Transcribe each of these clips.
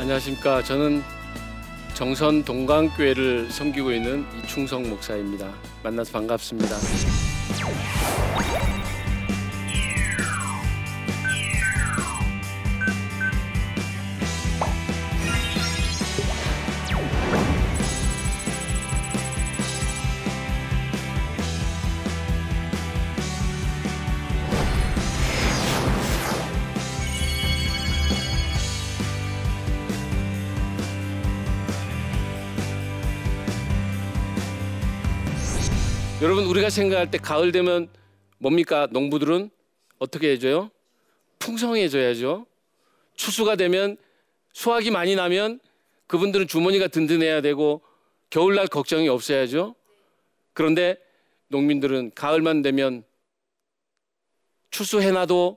안녕하십니까. 저는 정선동강교회를 섬기고 있는 이충성 목사입니다. 만나서 반갑습니다. 여러분, 우리가 생각할 때 가을 되면 뭡니까? 농부들은 어떻게 해줘요? 풍성해져야죠. 추수가 되면 수확이 많이 나면 그분들은 주머니가 든든해야 되고 겨울날 걱정이 없어야죠. 그런데 농민들은 가을만 되면 추수해놔도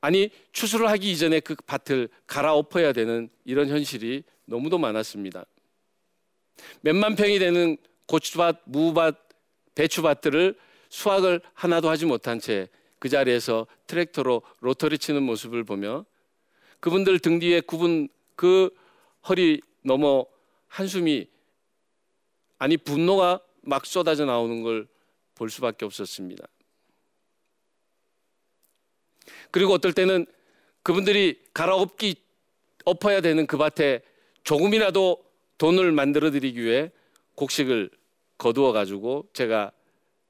아니 추수를 하기 이전에 그 밭을 갈아엎어야 되는 이런 현실이 너무도 많았습니다. 몇만 평이 되는 고추밭, 무밭, 배추밭들을 수확을 하나도 하지 못한 채 그 자리에서 트랙터로 로터리 치는 모습을 보며 그분들 등 뒤에 굽은 그 허리 넘어 한숨이 아니 분노가 막 쏟아져 나오는 걸 볼 수밖에 없었습니다. 그리고 어떨 때는 그분들이 갈아엎어야 되는 그 밭에 조금이라도 돈을 만들어 드리기 위해 곡식을 거두어 가지고 제가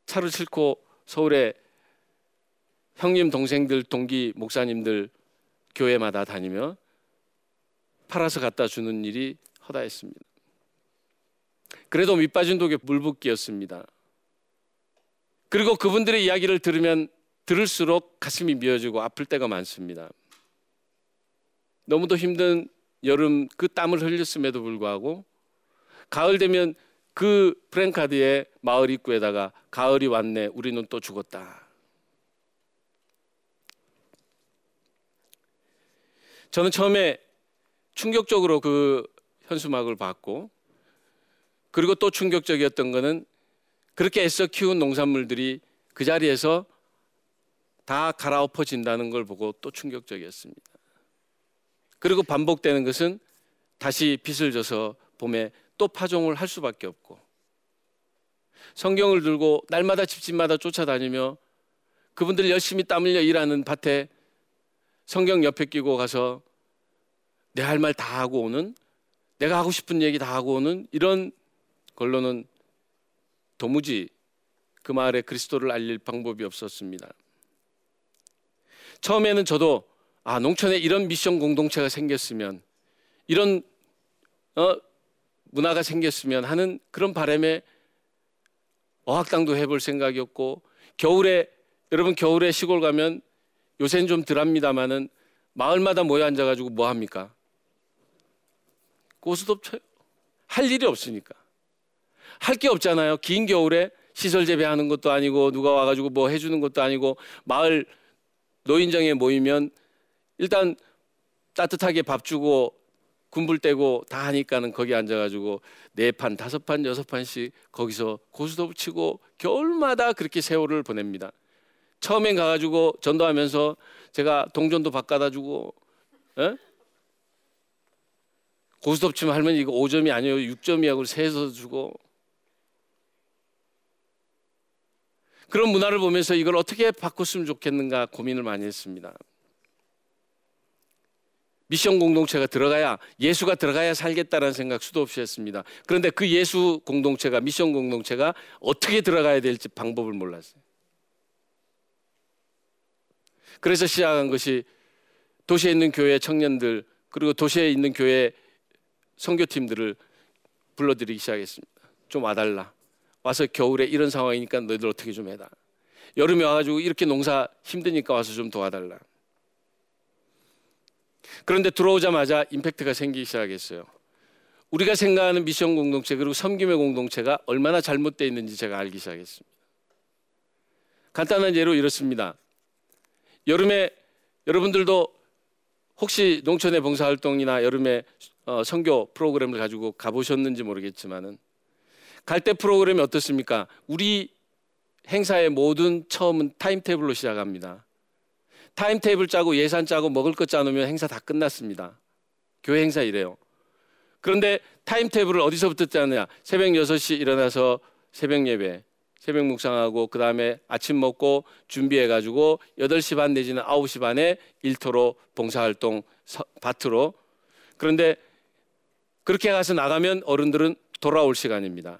차를 싣고 서울에 형님, 동생들, 동기, 목사님들 교회마다 다니며 팔아서 갖다 주는 일이 허다했습니다. 그래도 밑빠진 독에 물붓기였습니다. 그리고 그분들의 이야기를 들으면 들을수록 가슴이 미어지고 아플 때가 많습니다. 너무도 힘든 여름 그 땀을 흘렸음에도 불구하고 가을 되면 그 프랜카드의 마을 입구에다가 가을이 왔네, 우리는 또 죽었다. 저는 처음에 충격적으로 그 현수막을 봤고, 그리고 또 충격적이었던 거는 그렇게 애써 키운 농산물들이 그 자리에서 다 갈아엎어진다는 걸 보고 또 충격적이었습니다. 그리고 반복되는 것은 다시 빛을 져서 봄에 또 파종을 할 수밖에 없고, 성경을 들고 날마다 집집마다 쫓아다니며 그분들 열심히 땀 흘려 일하는 밭에 성경 옆에 끼고 가서 내 할 말 다 하고 오는, 내가 하고 싶은 얘기 다 하고 오는 이런 걸로는 도무지 그 마을에 그리스도를 알릴 방법이 없었습니다. 처음에는 저도 농촌에 이런 미션 공동체가 생겼으면, 이런 문화가 생겼으면 하는 그런 바람에 어학당도 해볼 생각이었고, 겨울에 여러분 겨울에 시골 가면 요새는 좀 덜합니다마는 마을마다 모여 앉아가지고 뭐 합니까? 고스톱 쳐요. 할 일이 없으니까. 할 게 없잖아요. 긴 겨울에 시설 재배하는 것도 아니고 누가 와가지고 뭐 해주는 것도 아니고, 마을 노인정에 모이면 일단 따뜻하게 밥 주고 군불 떼고 다 하니까는 거기 앉아가지고 4판, 5판, 6판씩 거기서 고스톱 치고 겨울마다 그렇게 세월을 보냅니다. 처음엔 가가지고 전도하면서 제가 동전도 바꿔다 주고, 고스톱 치면 할머니 이거 5점이 아니에요 6점이라고 세서 주고, 그런 문화를 보면서 이걸 어떻게 바꿨으면 좋겠는가 고민을 많이 했습니다. 미션 공동체가 들어가야, 예수가 들어가야 살겠다라는 생각 수도 없이 했습니다. 그런데 그 예수 공동체가, 미션 공동체가 어떻게 들어가야 될지 방법을 몰랐어요. 그래서 시작한 것이 도시에 있는 교회 청년들 그리고 도시에 있는 교회 선교팀들을 불러들이기 시작했습니다. 좀 와달라. 와서 겨울에 이런 상황이니까 너희들 어떻게 좀 해라. 여름에 와가지고 이렇게 농사 힘드니까 와서 좀 도와달라. 그런데 들어오자마자 임팩트가 생기기 시작했어요. 우리가 생각하는 미션 공동체 그리고 섬김의 공동체가 얼마나 잘못되어 있는지 제가 알기 시작했습니다. 간단한 예로 이렇습니다. 여름에 여러분들도 혹시 농촌의 봉사활동이나 여름에 선교 프로그램을 가지고 가보셨는지 모르겠지만은 갈 때 프로그램이 어떻습니까? 우리 행사의 모든 처음은 타임테이블로 시작합니다. 타임테이블 짜고 예산 짜고 먹을 것 짜놓으면 행사 다 끝났습니다. 교회 행사 이래요. 그런데 타임테이블을 어디서부터 짜느냐? 새벽 6시 일어나서 새벽 예배, 새벽 묵상하고 그 다음에 아침 먹고 준비해가지고 8시 반 내지는 9시 반에 일터로 봉사활동 밭으로. 그런데 그렇게 가서 나가면 어른들은 돌아올 시간입니다.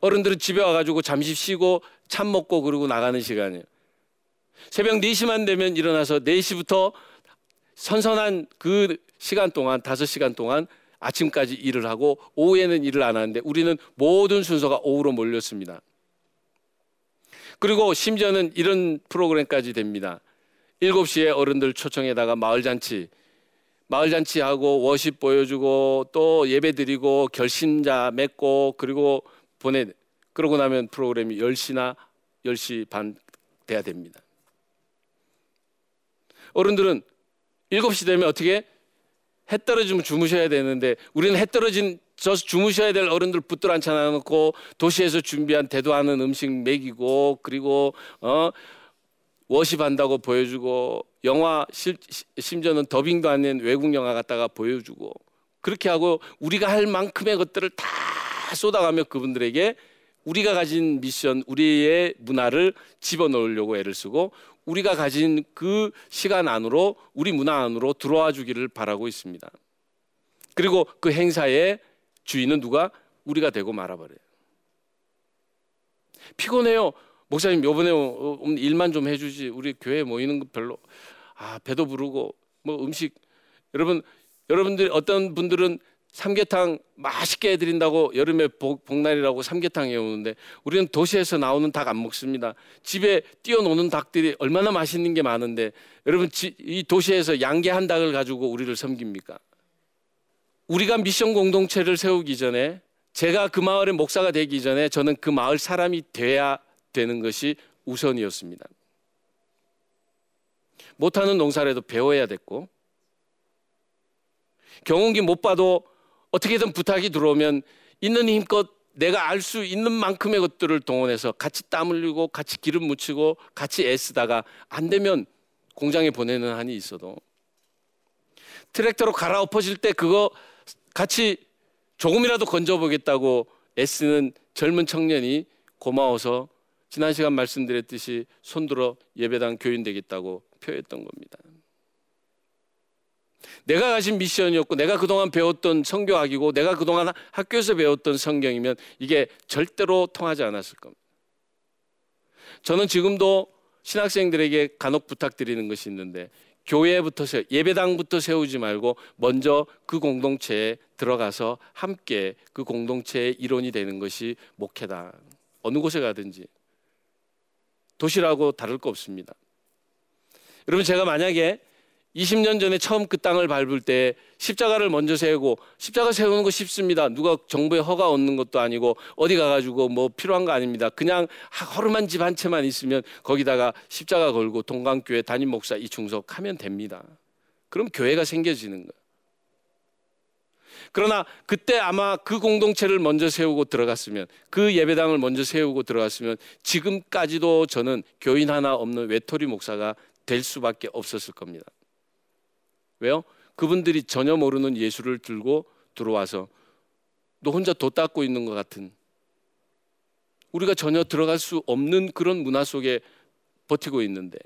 어른들은 집에 와가지고 잠시 쉬고 참 먹고 그러고 나가는 시간이에요. 새벽 4시만 되면 일어나서 4시부터 선선한 그 시간 동안 5시간 동안 아침까지 일을 하고 오후에는 일을 안 하는데 우리는 모든 순서가 오후로 몰렸습니다. 그리고 심지어는 이런 프로그램까지 됩니다. 7시에 어른들 초청에다가 마을잔치하고 워십 보여주고 또 예배 드리고 결심자 맺고 그리고 그러고 나면 프로그램이 10시나 10시 반 돼야 됩니다. 어른들은 7시 되면 어떻게? 해 떨어지면 주무셔야 되는데 우리는 해 떨어진 저 주무셔야 될 어른들 붙들 앉혀놓고 도시에서 준비한 대도하는 음식 먹이고 그리고 워십한다고 보여주고 영화 심지어는 더빙도 아닌 외국 영화 갖다가 보여주고 그렇게 하고 우리가 할 만큼의 것들을 다 쏟아가며 그분들에게 우리가 가진 미션, 우리의 문화를 집어넣으려고 애를 쓰고 우리가 가진 그 시간 안으로 우리 문화 안으로 들어와 주기를 바라고 있습니다. 그리고 그 행사의 주인은 누가? 우리가 되고 말아버려요. 피곤해요. 목사님 요번에 일만 좀 해주지. 우리 교회 모이는 거 별로 배도 부르고 뭐 음식 여러분들 어떤 분들은 삼계탕 맛있게 해드린다고 여름에 복날이라고 삼계탕 해오는데 우리는 도시에서 나오는 닭 안 먹습니다. 집에 뛰어노는 닭들이 얼마나 맛있는 게 많은데 여러분 이 도시에서 양계 한 닭을 가지고 우리를 섬깁니까? 우리가 미션 공동체를 세우기 전에 제가 그 마을의 목사가 되기 전에 저는 그 마을 사람이 돼야 되는 것이 우선이었습니다. 못하는 농사라도 배워야 됐고 경운기 못 봐도 어떻게든 부탁이 들어오면 있는 힘껏 내가 알 수 있는 만큼의 것들을 동원해서 같이 땀 흘리고 같이 기름 묻히고 같이 애쓰다가 안 되면 공장에 보내는 한이 있어도 트랙터로 갈아엎어질 때 그거 같이 조금이라도 건져보겠다고 애쓰는 젊은 청년이 고마워서 지난 시간 말씀드렸듯이 손들어 예배당 교인 되겠다고 표했던 겁니다. 내가 가진 미션이었고 내가 그동안 배웠던 선교학이고 내가 그동안 학교에서 배웠던 성경이면 이게 절대로 통하지 않았을 겁니다. 저는 지금도 신학생들에게 간혹 부탁드리는 것이 있는데 교회부터 예배당부터 세우지 말고 먼저 그 공동체에 들어가서 함께 그 공동체의 일원이 되는 것이 목회다. 어느 곳에 가든지 도시라고 다를 거 없습니다. 여러분 제가 만약에 20년 전에 처음 그 땅을 밟을 때 십자가를 먼저 세우고 십자가 세우는 거 쉽습니다. 누가 정부에 허가 얻는 것도 아니고 어디 가가지고 뭐 필요한 거 아닙니다. 그냥 허름한 집 한 채만 있으면 거기다가 십자가 걸고 동강교회 담임 목사 이충석 하면 됩니다. 그럼 교회가 생겨지는 거예요. 그러나 그때 아마 그 공동체를 먼저 세우고 들어갔으면 그 예배당을 먼저 세우고 들어갔으면 지금까지도 저는 교인 하나 없는 외톨이 목사가 될 수밖에 없었을 겁니다. 왜요? 그분들이 전혀 모르는 예수를 들고 들어와서 너 혼자 도 닦고 있는 것 같은 우리가 전혀 들어갈 수 없는 그런 문화 속에 버티고 있는데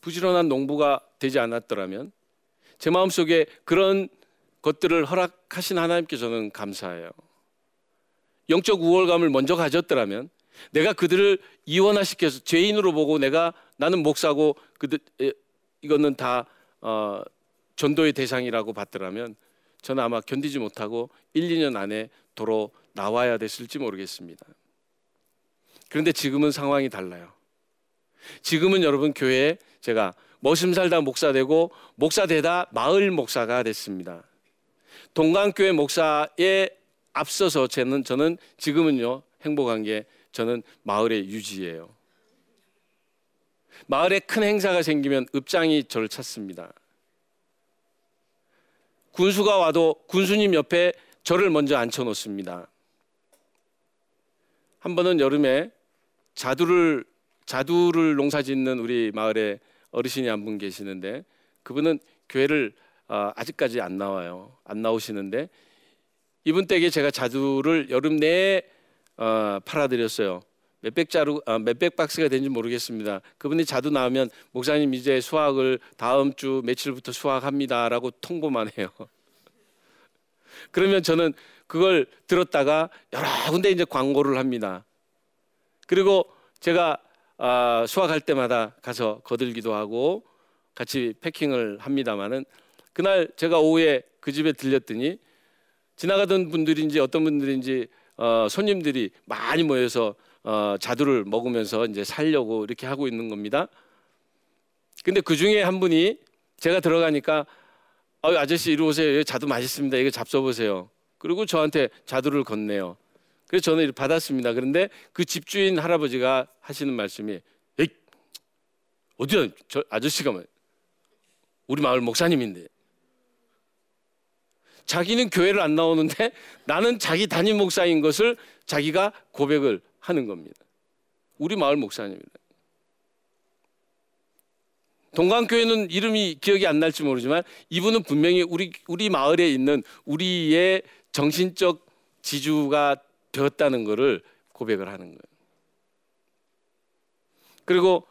부지런한 농부가 되지 않았더라면 제 마음속에 그런 것들을 허락하신 하나님께 저는 감사해요. 영적 우월감을 먼저 가졌더라면 내가 그들을 이원화시켜서 죄인으로 보고 내가 나는 목사고 그들 이거는 다 전도의 대상이라고 봤더라면 저는 아마 견디지 못하고 1, 2년 안에 도로 나와야 됐을지 모르겠습니다. 그런데 지금은 상황이 달라요. 지금은 여러분 교회에 제가 머슴 살다 목사되고 목사되다 마을 목사가 됐습니다. 동강교회 목사에 앞서서 저는 지금은요 행복한 게 저는 마을의 유지예요. 마을에 큰 행사가 생기면 읍장이 저를 찾습니다. 군수가 와도 군수님 옆에 저를 먼저 앉혀놓습니다. 한 번은 여름에 자두를 농사짓는 우리 마을에 어르신이 한 분 계시는데 그분은 교회를 아직까지 안 나와요. 안 나오시는데 이분 댁에 제가 자두를 여름 내에 팔아드렸어요. 몇백 박스가 된지 모르겠습니다. 그분이 자두 나오면 목사님 이제 수확을 다음 주 며칠부터 수확합니다라고 통보만 해요. 그러면 저는 그걸 들었다가 여러 군데 이제 광고를 합니다. 그리고 제가 수확할 때마다 가서 거들기도 하고 같이 패킹을 합니다마는 그날 제가 오후에 그 집에 들렸더니 지나가던 분들인지 어떤 분들인지 손님들이 많이 모여서 자두를 먹으면서 이제 살려고 이렇게 하고 있는 겁니다. 근데 그 중에 한 분이 제가 들어가니까 아저씨 이리 오세요. 여기 자두 맛있습니다. 이거 잡숴보세요. 그리고 저한테 자두를 건네요. 그래서 저는 받았습니다. 그런데 그 집주인 할아버지가 하시는 말씀이 에이, 어디야 저 아저씨가 우리 마을 목사님인데 자기는 교회를 안 나오는데 나는 자기 담임 목사인 것을 자기가 고백을 하는 겁니다. 우리 마을 목사님입니다. 동강교회는 이름이 기억이 안 날지 모르지만 이분은 분명히 우리 마을에 있는 우리의 정신적 지주가 되었다는 것을 고백을 하는 거예요. 그리고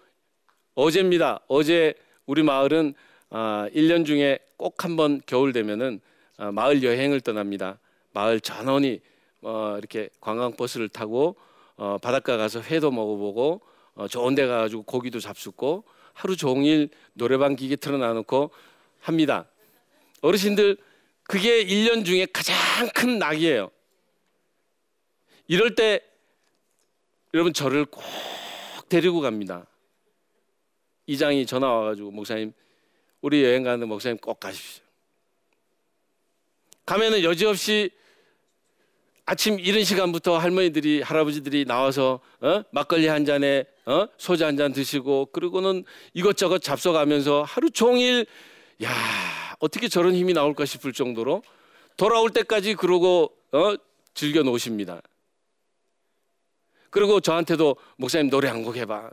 어제입니다. 어제 우리 마을은 1년 중에 꼭 한 번 겨울 되면은 마을 여행을 떠납니다. 마을 전원이 이렇게 관광버스를 타고 바닷가 가서 회도 먹어보고 좋은 데 가가지고 고기도 잡숫고 하루 종일 노래방 기계 틀어놔놓고 합니다. 어르신들 그게 1년 중에 가장 큰 낙이에요. 이럴 때 여러분 저를 꼭 데리고 갑니다. 이장이 전화 와가지고 목사님 우리 여행 가는 목사님 꼭 가십시오. 가면은 여지없이 아침 이른 시간부터 할머니들이 할아버지들이 나와서 막걸리 한 잔에 소주 한 잔 드시고 그리고는 이것저것 잡숴가면서 하루 종일 야 어떻게 저런 힘이 나올까 싶을 정도로 돌아올 때까지 그러고 즐겨 놓으십니다. 그리고 저한테도 목사님 노래 한 곡 해봐.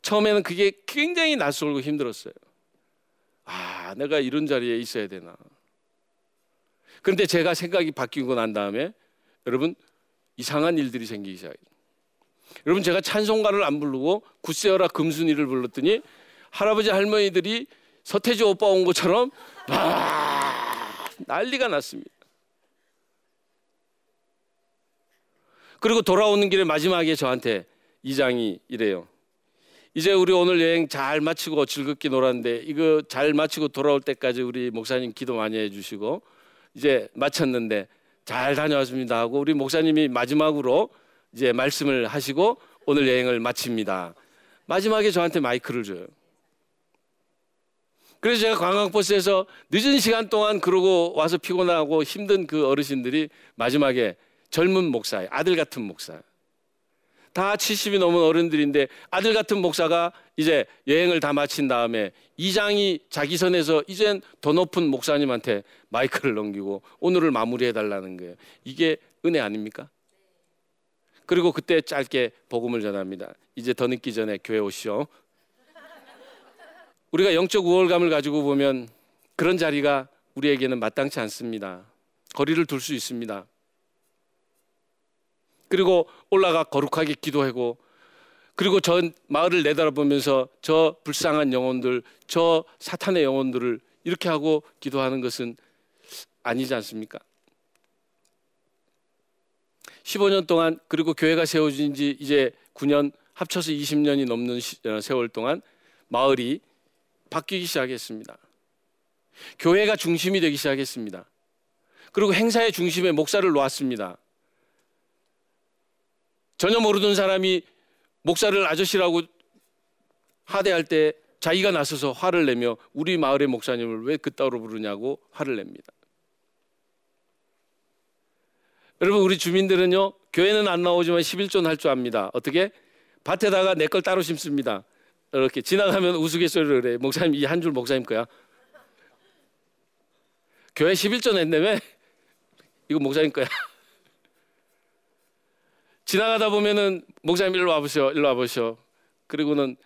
처음에는 그게 굉장히 낯설고 힘들었어요. 아, 내가 이런 자리에 있어야 되나. 그런데 제가 생각이 바뀌고 난 다음에 여러분 이상한 일들이 생기기 시작해요. 여러분 제가 찬송가를 안 부르고 굳세어라 금순이를 불렀더니 할아버지 할머니들이 서태지 오빠 온 것처럼 난리가 났습니다. 그리고 돌아오는 길에 마지막에 저한테 이장이 이래요. 이제 우리 오늘 여행 잘 마치고 즐겁게 놀았는데 이거 잘 마치고 돌아올 때까지 우리 목사님 기도 많이 해주시고 이제 마쳤는데 잘 다녀왔습니다 하고 우리 목사님이 마지막으로 이제 말씀을 하시고 오늘 여행을 마칩니다. 마지막에 저한테 마이크를 줘요. 그래서 제가 관광버스에서 늦은 시간 동안 그러고 와서 피곤하고 힘든 그 어르신들이 마지막에 젊은 목사예요. 아들 같은 목사. 다 70이 넘은 어른들인데 아들 같은 목사가 이제 여행을 다 마친 다음에 이장이 자기 선에서 이젠 더 높은 목사님한테 마이크를 넘기고 오늘을 마무리해달라는 거예요. 이게 은혜 아닙니까? 그리고 그때 짧게 복음을 전합니다. 이제 더 늦기 전에 교회 오시오. 우리가 영적 우월감을 가지고 보면 그런 자리가 우리에게는 마땅치 않습니다. 거리를 둘 수 있습니다. 그리고 올라가 거룩하게 기도하고 그리고 저 마을을 내다보면서 저 불쌍한 영혼들 저 사탄의 영혼들을 이렇게 하고 기도하는 것은 아니지 않습니까? 15년 동안, 그리고 교회가 세워진 지 이제 9년, 합쳐서 20년이 넘는 세월 동안 마을이 바뀌기 시작했습니다. 교회가 중심이 되기 시작했습니다. 그리고 행사의 중심에 목사를 놓았습니다. 전혀 모르던 사람이 목사를 아저씨라고 하대할 때 자기가 나서서 화를 내며 우리 마을의 목사님을 왜 그따로 부르냐고 화를 냅니다. 여러분, 우리 주민들은요, 교회는 안 나오지만 11조는 할 줄 압니다. 어떻게? 밭에다가 내 걸 따로 심습니다. 이렇게 지나가면 우스갯소리를 그래. 목사님, 이 한 줄 목사님 거야. 교회 11조 냈다며? 이거 목사님 거야. 지나가다 보면은 목사님 일로 와보세요. 일로 와보세요. 그리고는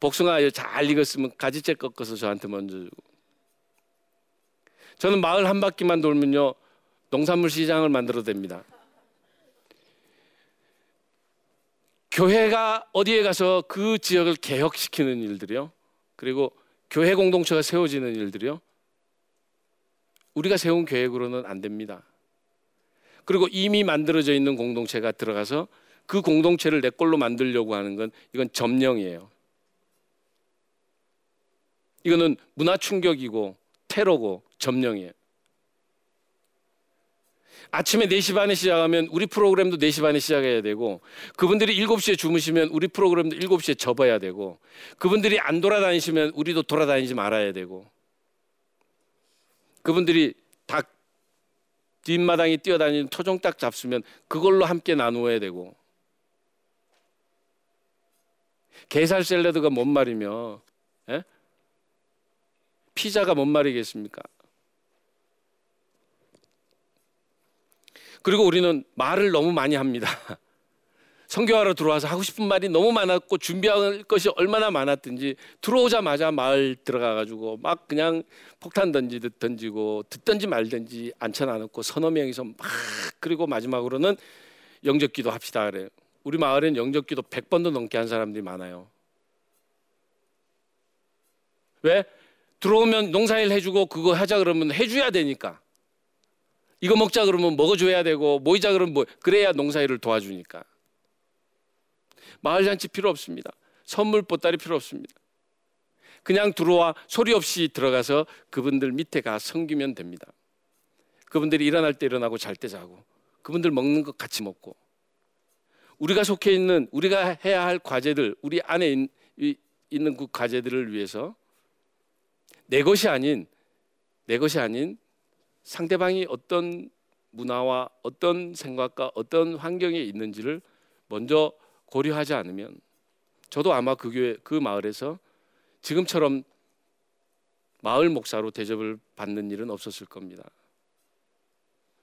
복숭아 잘 익었으면 가지째 꺾어서 저한테 먼저 주고. 저는 마을 한 바퀴만 돌면요, 농산물 시장을 만들어댑니다. 교회가 어디에 가서 그 지역을 개혁시키는 일들이요, 그리고 교회 공동체가 세워지는 일들이요, 우리가 세운 계획으로는 안 됩니다. 그리고 이미 만들어져 있는 공동체가 들어가서 그 공동체를 내 꼴로 만들려고 하는 건, 이건 점령이에요. 이거는 문화 충격이고 테러고 점령이에요. 아침에 4시 반에 시작하면 우리 프로그램도 4시 반에 시작해야 되고, 그분들이 7시에 주무시면 우리 프로그램도 7시에 접어야 되고, 그분들이 안 돌아다니시면 우리도 돌아다니지 말아야 되고, 그분들이 닭 뒷마당에 뛰어다니는 토종닭 잡수면 그걸로 함께 나누어야 되고, 게살 샐러드가 뭔 말이며, 에? 피자가 뭔 말이겠습니까? 그리고 우리는 말을 너무 많이 합니다. 선교하러 들어와서 하고 싶은 말이 너무 많았고, 준비할 것이 얼마나 많았든지, 들어오자마자 마을 들어가가지고 막 그냥 폭탄 던지듯 던지고, 듣든지 말든지 앉혀놔놓고 서너 명이서 막, 그리고 마지막으로는 영접기도 합시다 그래요. 우리 마을엔 영접기도 100번도 넘게 한 사람들이 많아요. 왜? 들어오면 농사일 해주고 그거 하자 그러면 해줘야 되니까, 이거 먹자 그러면 먹어줘야 되고, 모이자 그러면 그래야 농사일을 도와주니까. 마을 잔치 필요 없습니다. 선물 보따리 필요 없습니다. 그냥 들어와 소리 없이 들어가서 그분들 밑에 가 섬기면 됩니다. 그분들이 일어날 때 일어나고 잘 때 자고, 그분들 먹는 것 같이 먹고, 우리가 속해 있는, 우리가 해야 할 과제들, 우리 안에 있는 그 과제들을 위해서 내 것이 아닌 상대방이 어떤 문화와 어떤 생각과 어떤 환경에 있는지를 먼저 고려하지 않으면, 저도 아마 그 교회, 그 마을에서 지금처럼 마을 목사로 대접을 받는 일은 없었을 겁니다.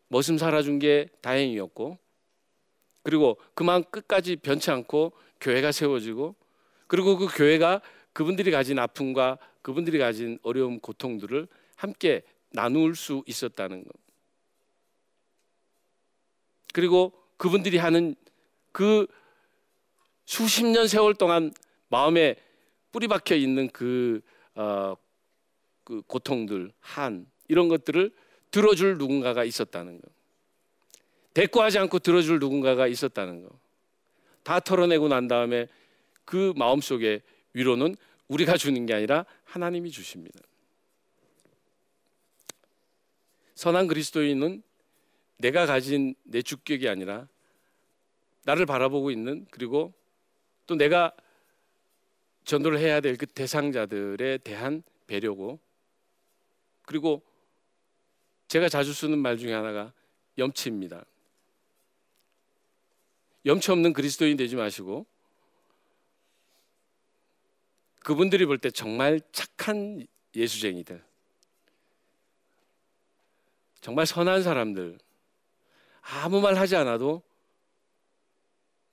머슴 살아준 게 다행이었고, 그리고 그만 끝까지 변치 않고 교회가 세워지고, 그리고 그 교회가 그분들이 가진 아픔과 그분들이 가진 어려움, 고통들을 함께 나눌 수 있었다는 것. 그리고 그분들이 하는 그 수십 년 세월 동안 마음에 뿌리 박혀 있는 그 고통들, 한 이런 것들을 들어줄 누군가가 있었다는 것. 대꾸하지 않고 들어줄 누군가가 있었다는 것. 다 털어내고 난 다음에 그 마음속에 위로는 우리가 주는 게 아니라 하나님이 주십니다. 선한 그리스도인은 내가 가진 내 주격이 아니라 나를 바라보고 있는, 그리고 또 내가 전도를 해야 될 그 대상자들에 대한 배려고, 그리고 제가 자주 쓰는 말 중에 하나가 염치입니다. 염치 없는 그리스도인 되지 마시고, 그분들이 볼 때 정말 착한 예수쟁이들, 정말 선한 사람들, 아무 말 하지 않아도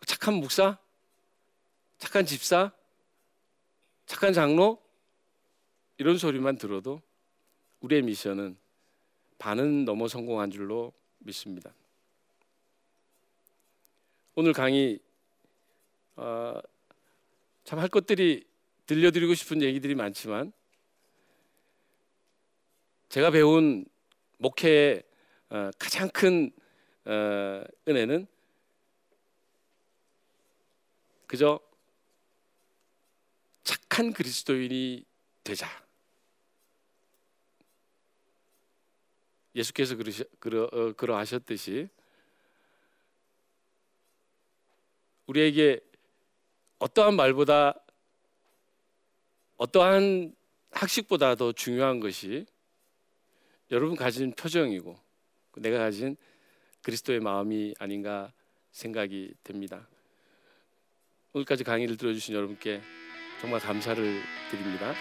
착한 목사, 착한 집사, 착한 장로, 이런 소리만 들어도 우리의 미션은 반은 넘어 성공한 줄로 믿습니다. 오늘 강의 참 할 것들이, 들려드리고 싶은 얘기들이 많지만, 제가 배운 목회의 가장 큰 은혜는 그저 착한 그리스도인이 되자. 예수께서 그러하셨듯이 우리에게 어떠한 말보다, 어떠한 학식보다 더 중요한 것이 여러분 가진 표정이고 내가 가진 그리스도의 마음이 아닌가 생각이 됩니다. 오늘까지 강의를 들어주신 여러분께 정말 감사를 드립니다.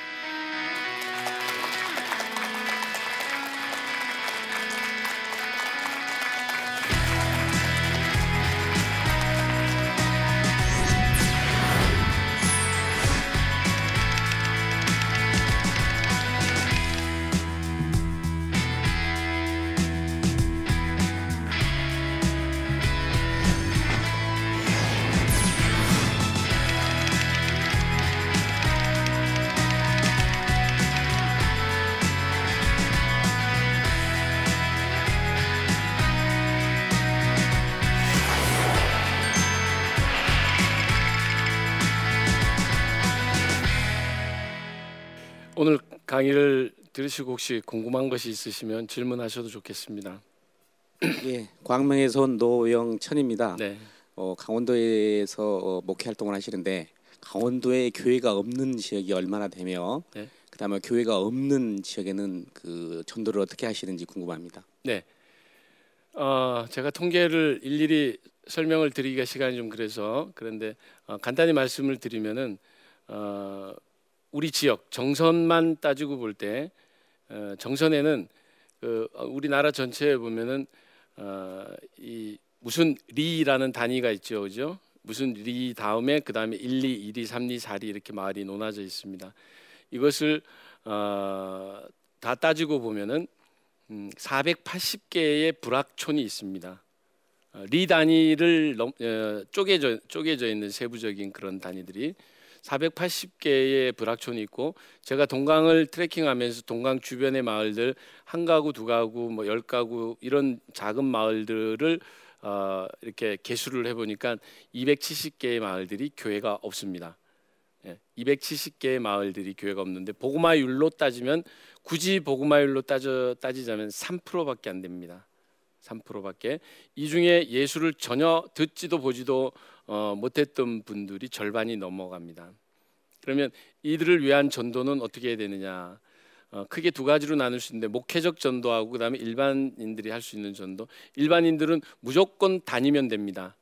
오늘 강의를 들으시고 혹시 궁금한 것이 있으시면 질문하셔도 좋겠습니다. 예, 광명에서 온 노영천입니다. 네. 강원도에서 목회 활동을 하시는데 강원도에 교회가 없는 지역이 얼마나 되며, 네. 그다음에 교회가 없는 지역에는 그 전도를 어떻게 하시는지 궁금합니다. 네, 제가 통계를 일일이 설명을 드리기가 시간이 좀 그래서 그런데 간단히 말씀을 드리면은. 우리 지역 정선만 따지고 볼 때 정선에는 우리나라 전체에 보면은 이 무슨 리라는 단위가 있죠, 그죠? 무슨 리 다음에 그 다음에 1, 2, 1, 2, 3, 2, 4리 이렇게 마을이 논하져 있습니다. 이것을 다 따지고 보면은 480개의 불악촌이 있습니다. 리 단위를 쪼개져 있는 세부적인 그런 단위들이 480개의 불악촌이 있고, 제가 동강을 트레킹하면서 동강 주변의 마을들 한 가구, 두 가구, 뭐 10가구 이런 작은 마을들을 이렇게 개수를 해보니까 270개의 마을들이 교회가 없습니다. 예, 270개의 마을들이 교회가 없는데 복음화율로 따지면, 굳이 복음화율로 따지자면 3%밖에 안 됩니다. 3%밖에. 이 중에 예수를 전혀 듣지도 보지도 못했던 분들이 절반이 넘어갑니다. 그러면 이들을 위한 전도는 어떻게 해야 되느냐? 크게 두 가지로 나눌 수 있는데, 목회적 전도하고 그다음에 일반인들이 할 수 있는 전도. 일반인들은 무조건 다니면 됩니다.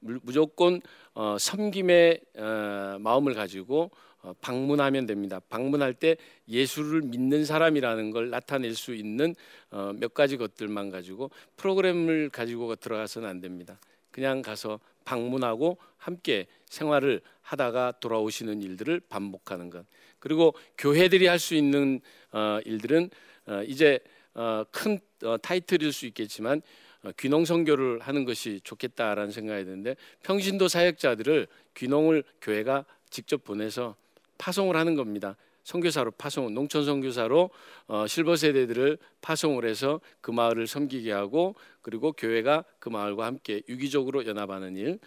무조건 섬김의 마음을 가지고 방문하면 됩니다. 방문할 때 예수를 믿는 사람이라는 걸 나타낼 수 있는 몇 가지 것들만 가지고, 프로그램을 가지고 들어가서는 안 됩니다. 그냥 가서 방문하고 함께 생활을 하다가 돌아오시는 일들을 반복하는 것. 그리고 교회들이 할 수 있는 일들은 이제 큰 타이틀일 수 있겠지만 귀농선교를 하는 것이 좋겠다라는 생각이 드는데, 평신도 사역자들을 귀농을 교회가 직접 보내서 파송을 하는 겁니다. 선교사로 파송, 농촌 선교사로 실버 세대들을 파송을 해서 그 마을을 섬기게 하고, 그리고 교회가 그 마을과 함께 유기적으로 연합하는 일,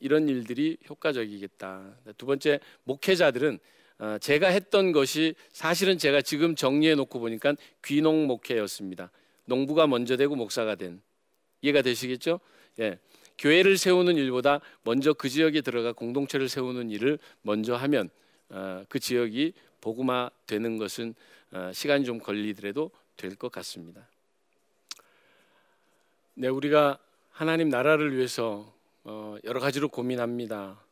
이런 일들이 효과적이겠다. 두 번째, 목회자들은 제가 했던 것이 사실은 제가 지금 정리해 놓고 보니까 귀농 목회였습니다. 농부가 먼저 되고 목사가 된, 이해가 되시겠죠? 예. 교회를 세우는 일보다 먼저 그 지역에 들어가 공동체를 세우는 일을 먼저 하면 그 지역이 복음화되는 것은 시간이 좀 걸리더라도 될 것 같습니다. 네, 우리가 하나님 나라를 위해서 여러 가지로 고민합니다.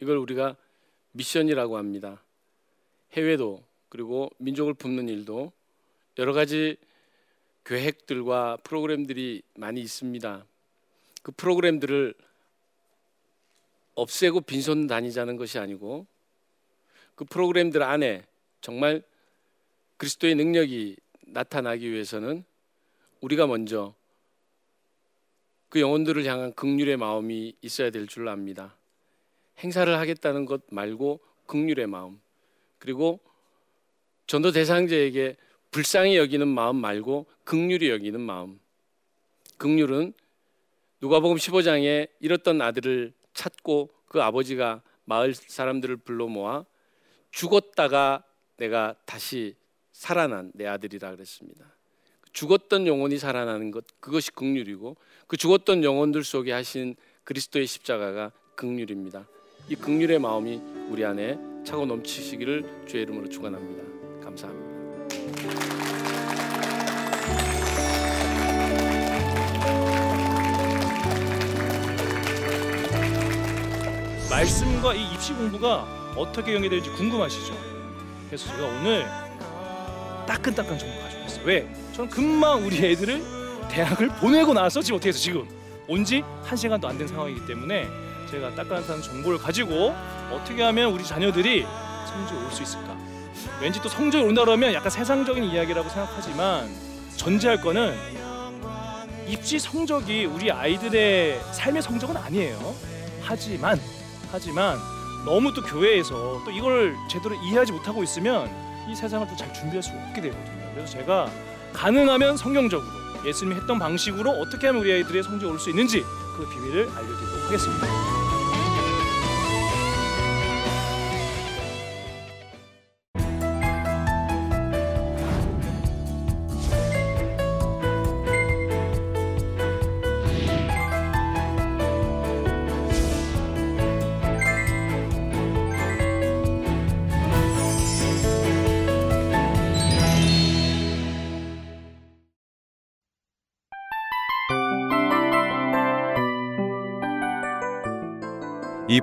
이걸 우리가 미션이라고 합니다. 해외도, 그리고 민족을 품는 일도 여러 가지 계획들과 프로그램들이 많이 있습니다. 그 프로그램들을 없애고 빈손 다니자는 것이 아니고, 그 프로그램들 안에 정말 그리스도의 능력이 나타나기 위해서는 우리가 먼저 그 영혼들을 향한 긍휼의 마음이 있어야 될 줄 압니다. 행사를 하겠다는 것 말고 긍휼의 마음, 그리고 전도 대상자에게 불쌍히 여기는 마음 말고 긍휼히 여기는 마음. 긍휼은 누가복음 15장에 잃었던 아들을 찾고 그 아버지가 마을 사람들을 불러 모아 죽었다가 내가 다시 살아난 내 아들이라 그랬습니다. 죽었던 영혼이 살아나는 것, 그것이 긍휼이고, 그 죽었던 영혼들 속에 하신 그리스도의 십자가가 긍휼입니다. 이 긍휼의 마음이 우리 안에 차고 넘치시기를 주의 이름으로 축원합니다. 감사합니다. 말씀과 이 입시 공부가 어떻게 연계될지 궁금하시죠? 그래서 제가 오늘 따끈따끈 정보 가져왔어요. 왜? 저는 금방 우리 애들을 대학을 보내고 나서 지금 어떻게 해서 지금 온 지 1시간도 안 된 상황이기 때문에 제가 따끈따끈한 정보를 가지고 어떻게 하면 우리 자녀들이 성적이 올 수 있을까? 왠지 또 성적이 온다 그러면 약간 세상적인 이야기라고 생각하지만 전제할 거는 입시 성적이 우리 아이들의 삶의 성적은 아니에요. 하지만 너무 또 교회에서 또 이걸 제대로 이해하지 못하고 있으면 이 세상을 또 잘 준비할 수 없게 되거든요. 그래서 제가 가능하면 성경적으로 예수님이 했던 방식으로 어떻게 하면 우리 아이들의 성적이 올 수 있는지 그 비밀을 알려드리도록 하겠습니다. 이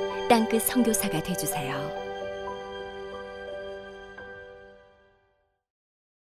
땅끝 선교사가 되어주세요.